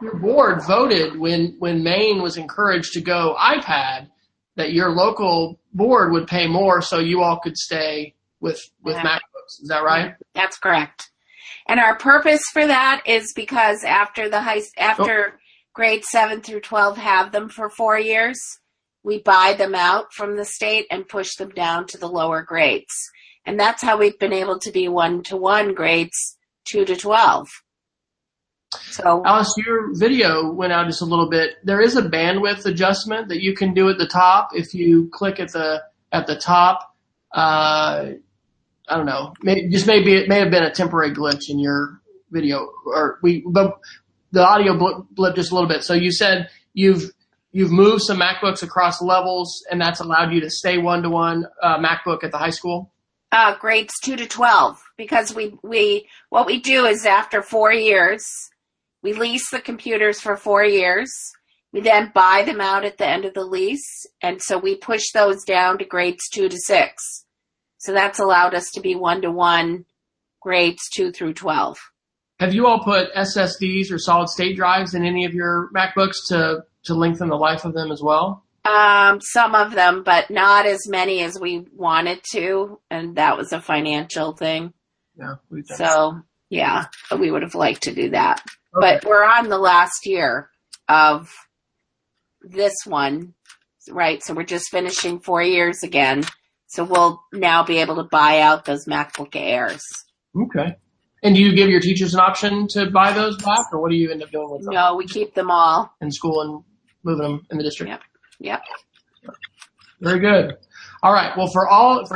your board voted when Maine was encouraged to go iPad that your local board would pay more so you all could stay with MacBooks. Is that right? That's correct. And our purpose for that is because after grades 7 through 12 have them for 4 years, we buy them out from the state and push them down to the lower grades. And that's how we've been able to be 1-to-1 grades 2 to 12. So, Alice, your video went out just a little bit. There is a bandwidth adjustment that you can do at the top. If you click at the top, I don't know. It may have been a temporary glitch in your video, but the audio blipped just a little bit. So you said you've moved some MacBooks across levels, and that's allowed you to stay 1-to-1 MacBook at the high school. Grades 2 to 12, because what we do is after 4 years, we lease the computers for 4 years. We then buy them out at the end of the lease, and so we push those down to grades 2 to 6. So that's allowed us to be 1-to-1 grades 2 through 12. Have you all put SSDs or solid state drives in any of your MacBooks to lengthen the life of them as well? Some of them, but not as many as we wanted to, and that was a financial thing. Yeah, we've done so. Yeah, we would have liked to do that, okay. But we're on the last year of this one, right? So we're just finishing 4 years again. So we'll now be able to buy out those MacBook Airs. Okay. And do you give your teachers an option to buy those back, or what do you end up doing with them? No, we keep them all in school and moving them in the district. Yep. Very good. All right. Well, for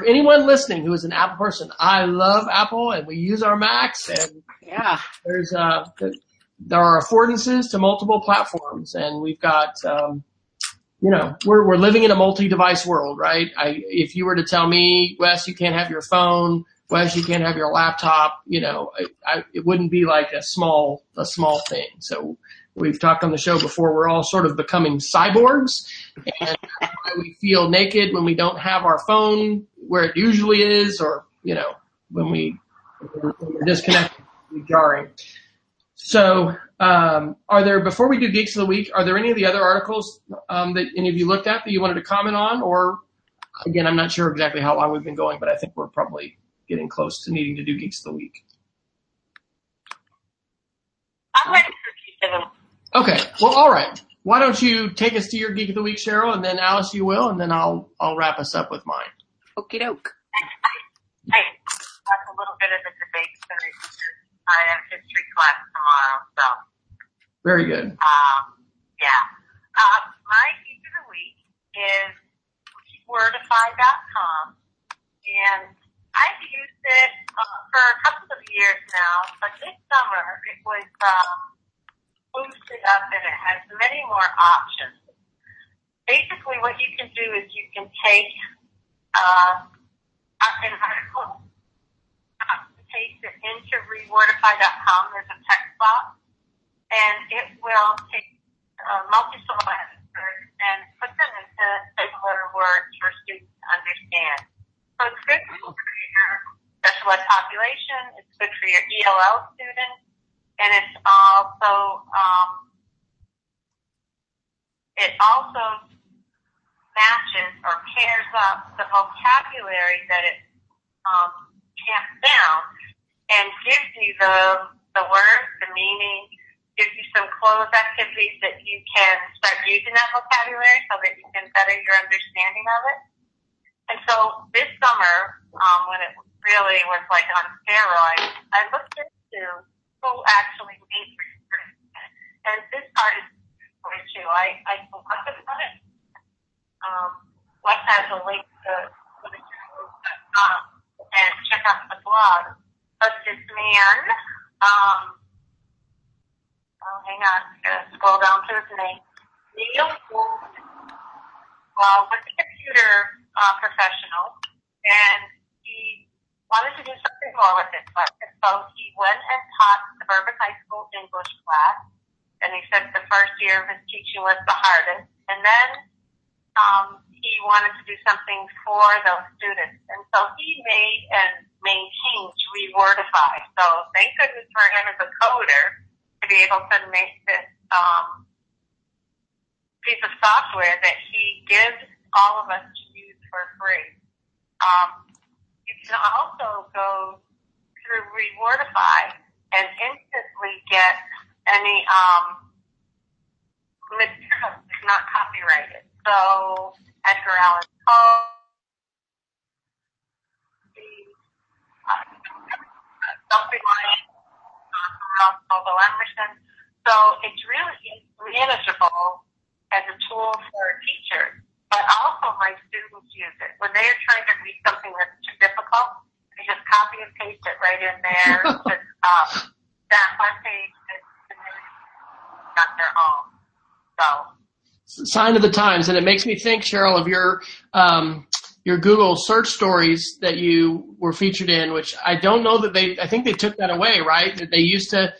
anyone listening who is an Apple person, I love Apple, and we use our Macs. And yeah, there are affordances to multiple platforms, and we've got we're living in a multi-device world, right? If you were to tell me, Wes, you can't have your phone, Wes, you can't have your laptop, it wouldn't be like a small thing. So. We've talked on the show before, we're all sort of becoming cyborgs, and that's why we feel naked when we don't have our phone where it usually is, or, when we're disconnected, it's jarring. So, before we do Geeks of the Week, are there any of the other articles that any of you looked at that you wanted to comment on? Or, again, I'm not sure exactly how long we've been going, but I think we're probably getting close to needing to do Geeks of the Week. I'm ready for Geeks of the Week. Okay. Well, all right. Why don't you take us to your Geek of the Week, Cheryl, and then Alice, you will, and then I'll wrap us up with mine. Okie doke. That's a little bit of the debate series. I have history class tomorrow, so. Very good. My Geek of the Week is Wordify.com, and I've used it for a couple of years now, but this summer it was boosted up, and it has many more options. Basically, what you can do is you can take an article, paste it into rewordify.com. There's a text box, and it will take multi-syllable words and put them into simpler words for students to understand. So it's good for your special ed population. It's good for your ELL students. And it also matches or pairs up the vocabulary that it camps down and gives you the words, the meaning, gives you some closed activities that you can start using that vocabulary so that you can better your understanding of it. And so this summer, when it really was like on steroids, I looked into who actually needs research. And this part is great too. I forgot about it. Wes has a link to the channel.com and check out the blog. But this man, hang on, I'm going to scroll down to his name. they don't move well with the computer professional, and he wanted to do something more with it. And so he went and taught suburban high school English class, and he said the first year of his teaching was the hardest. And then he wanted to do something for those students, and so he made and maintained Rewordify. So thank goodness for him as a coder to be able to make this piece of software that he gives all of us to use for free. You can also go through Rewordify and instantly get any material that's not copyrighted. So Edgar Allan Poe, the self-reliant Ralph Emerson. So it's really manageable as a tool for teachers, but also my students use it. When they are trying to read something that's too difficult, they just copy and paste it right in there. Just, that one page is not their own. So, sign of the times, and it makes me think, Cheryl, of your Google search stories that you were featured in, which I don't know that I think they took that away, right? That they used to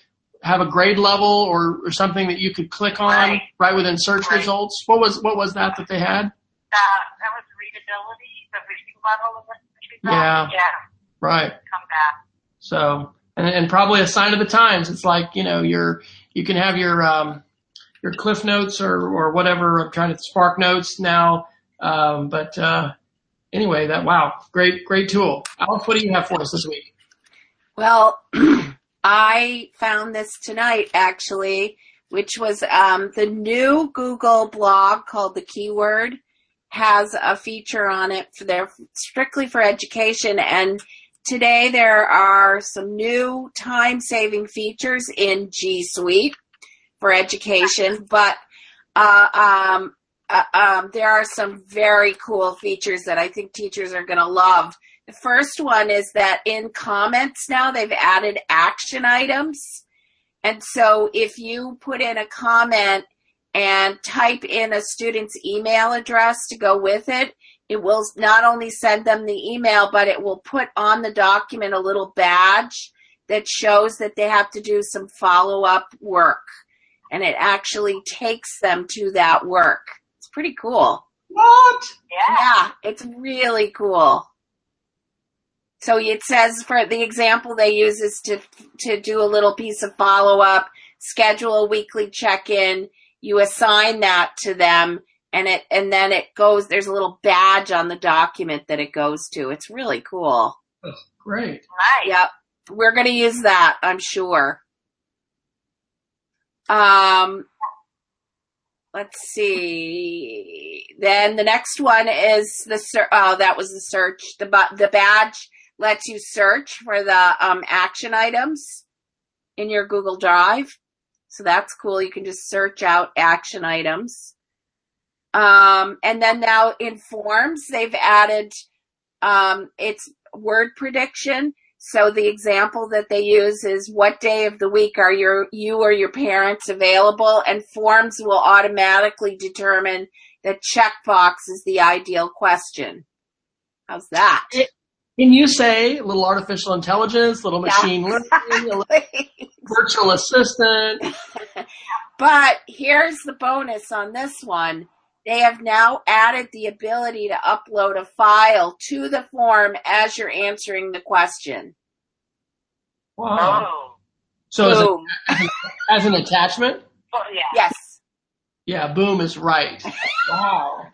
have a grade level or something that you could click on right within search results. What was that they had? That was readability, the reading level of the search results. Yeah. Right. Come back. So and probably a sign of the times. It's like, you can have your Cliff Notes or whatever. I'm trying to Spark Notes now. Anyway, great tool. Alice, what do you have for us this week? Well, I found this tonight, actually, which was the new Google blog called The Keyword has a feature on it. They're strictly for education, and today there are some new time-saving features in G Suite for education, but there are some very cool features that I think teachers are going to love. The first one is that in comments now they've added action items. And so if you put in a comment and type in a student's email address to go with it, it will not only send them the email, but it will put on the document a little badge that shows that they have to do some follow-up work. And it actually takes them to that work. It's pretty cool. What? Yeah, it's really cool. So it says, for the example they use is to do a little piece of follow-up, schedule a weekly check-in, you assign that to them, and then it goes, there's a little badge on the document that it goes to. It's really cool. That's great. Nice. Yep. We're going to use that, I'm sure. Let's see. Then the next one is the search. The badge lets you search for the action items in your Google Drive. So that's cool. You can just search out action items. And then now in forms, they've added it's word prediction. So the example that they use is, what day of the week are you or your parents available? And forms will automatically determine the checkbox is the ideal question. How's that? Can you say a little artificial intelligence, little machine learning, a little virtual assistant? But here's the bonus on this one. They have now added the ability to upload a file to the form as you're answering the question. Wow. So as an attachment? Oh, yeah. Yes. Yeah, boom is right. Wow.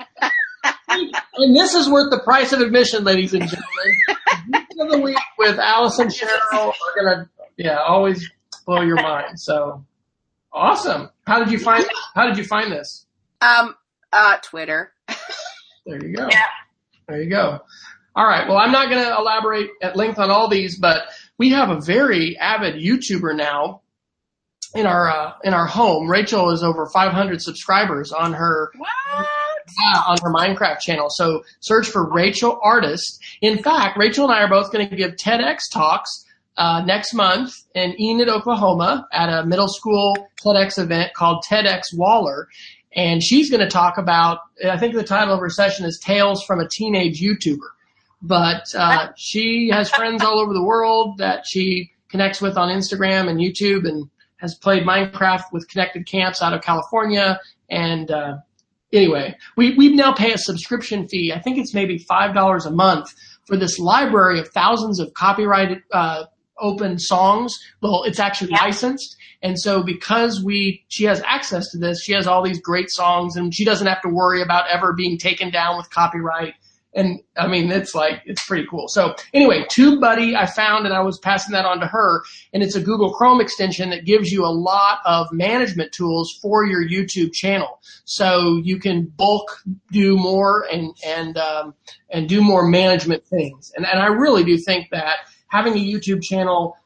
And this is worth the price of admission, ladies and gentlemen. Of the week with Alice and Cheryl are going to always blow your mind. So awesome. How did you find this? Twitter. There you go. Yeah. There you go. All right. Well, I'm not going to elaborate at length on all these, but we have a very avid YouTuber now in our home. Rachel is over 500 subscribers on her Minecraft channel. So search for Rachel Artist. In fact, Rachel and I are both going to give TEDx talks next month in Enid, Oklahoma, at a middle school TEDx event called TEDx Waller. And she's going to talk about, I think the title of her session is Tales from a Teenage YouTuber. But she has friends all over the world that she connects with on Instagram and YouTube, and has played Minecraft with Connected Camps out of California. And anyway, we now pay a subscription fee. I think it's maybe $5 a month for this library of thousands of copyrighted open songs. Well, it's actually licensed. And so because she has access to this, she has all these great songs, and she doesn't have to worry about ever being taken down with copyright. And I mean, it's pretty cool. So anyway, TubeBuddy I found, and I was passing that on to her, and it's a Google Chrome extension that gives you a lot of management tools for your YouTube channel. So you can bulk do more and do more management things. And I really do think that having a YouTube channel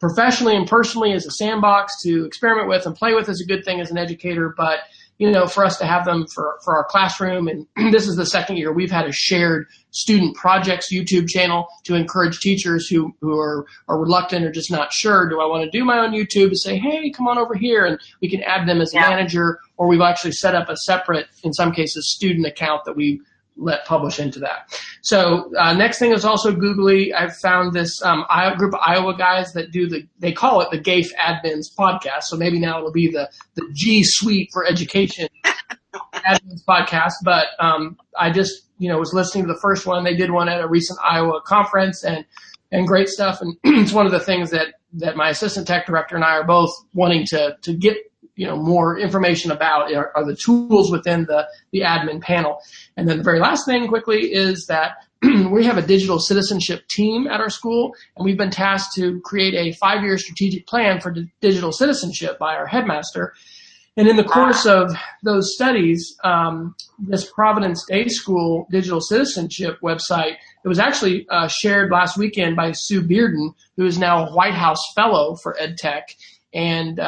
professionally and personally as a sandbox to experiment with and play with is a good thing as an educator, but you know, for us to have them for our classroom. And this is the second year we've had a shared student projects YouTube channel to encourage teachers who are reluctant or just not sure, do I want to do my own YouTube, to say, hey, come on over here. And we can add them as a manager, or we've actually set up a separate, in some cases, student account that we let publish into that. So next thing is also Googly. I've found this group of Iowa guys that they call it the GAIF Admins Podcast. So maybe now it'll be the G Suite for Education Admins Podcast. But I just, was listening to the first one. They did one at a recent Iowa conference and great stuff. And it's one of the things that my assistant tech director and I are both wanting to get more information about are the tools within the admin panel. And then the very last thing quickly is that we have a digital citizenship team at our school, and we've been tasked to create a 5-year strategic plan for digital citizenship by our headmaster. And in the course of those studies, this Providence Day School digital citizenship website, it was actually shared last weekend by Sue Bearden, who is now a White House Fellow for EdTech. And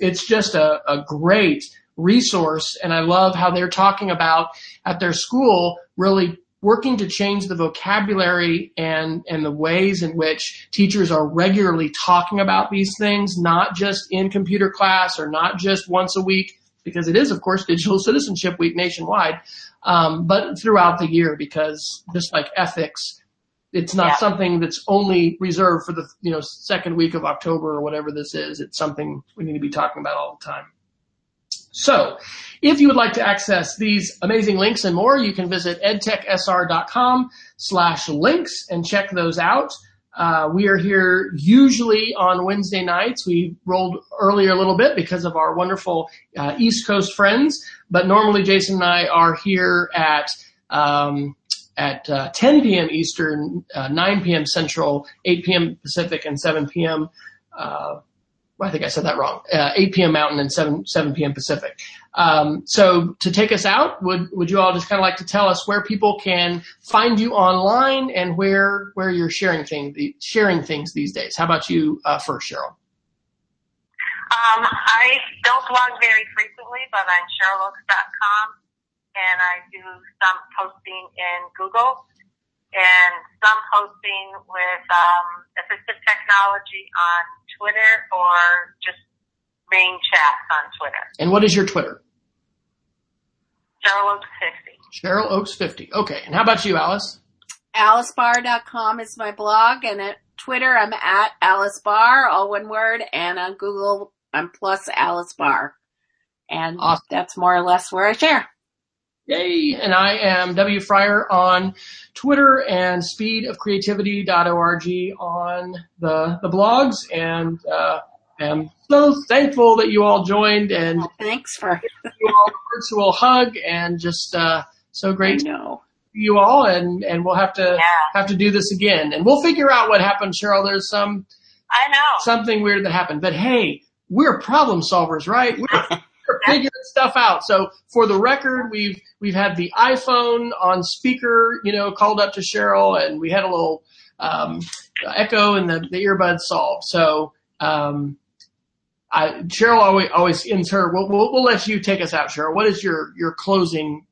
it's just a great resource. And I love how they're talking about at their school really working to change the vocabulary and the ways in which teachers are regularly talking about these things, not just in computer class or not just once a week, because it is, of course, Digital Citizenship Week nationwide, but throughout the year, because just like ethics, it's not something that's only reserved for the second week of October or whatever this is. It's something we need to be talking about all the time. So if you would like to access these amazing links and more, you can visit edtechsr.com/links and check those out. We are here usually on Wednesday nights. We rolled earlier a little bit because of our wonderful East Coast friends. But normally Jason and I are here at 10 p.m. Eastern, 9 p.m. Central, 8 p.m. Pacific, and 7 p.m. I think I said that wrong. 8 p.m. Mountain and 7 p.m. Pacific. So to take us out, would you all just kind of like to tell us where people can find you online and where you're sharing things these days? How about you first, Cheryl? I don't blog very frequently, but I'm CherylOakes.com. And I do some posting in Google and some posting with assistive technology on Twitter, or just main chats on Twitter. And what is your Twitter? Cheryl Oakes 50. Cheryl Oakes 50. Okay. And how about you, Alice? AliceBarr.com is my blog. And at Twitter, I'm at Alice Barr, all one word. And on Google, I'm plus Alice Barr. And that's more or less where I share. Yay. And I am W. Fryer on Twitter and speedofcreativity.org on the blogs. And I'm so thankful that you all joined. And thanks for you all virtual hug, and just so great to know you all. And we'll have to do this again. And we'll figure out what happened, Cheryl. There's something weird that happened. But hey, we're problem solvers, right? Figuring stuff out. So for the record, we've had the iPhone on speaker, called up to Cheryl, and we had a little echo, and the earbuds solved. So Cheryl always ends her. We'll let you take us out, Cheryl. What is your closing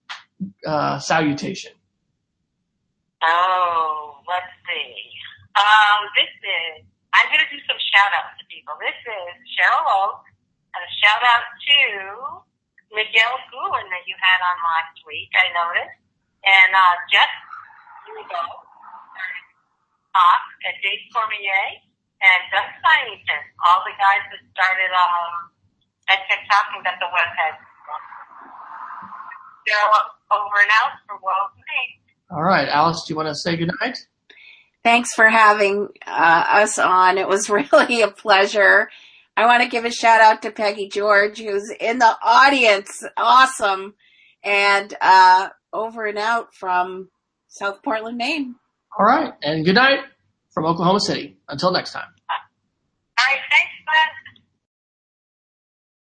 salutation? Oh, let's see. I'm going to do some shout outs to people. This is Cheryl Oakes. A shout out to Miguel Gula on last week, I noticed. And Jeff Hugo started off at Dave Cormier and Doug Simonton, all the guys that started EdTech Talking that the web had. Cheryl, over and out for Wells, Maine. All right, Alice, do you want to say goodnight? Thanks for having us on. It was really a pleasure. I want to give a shout out to Peggy George, who's in the audience. Awesome. And over and out from South Portland, Maine. All right. And good night from Oklahoma City. Until next time. All right. Thanks, Glenn.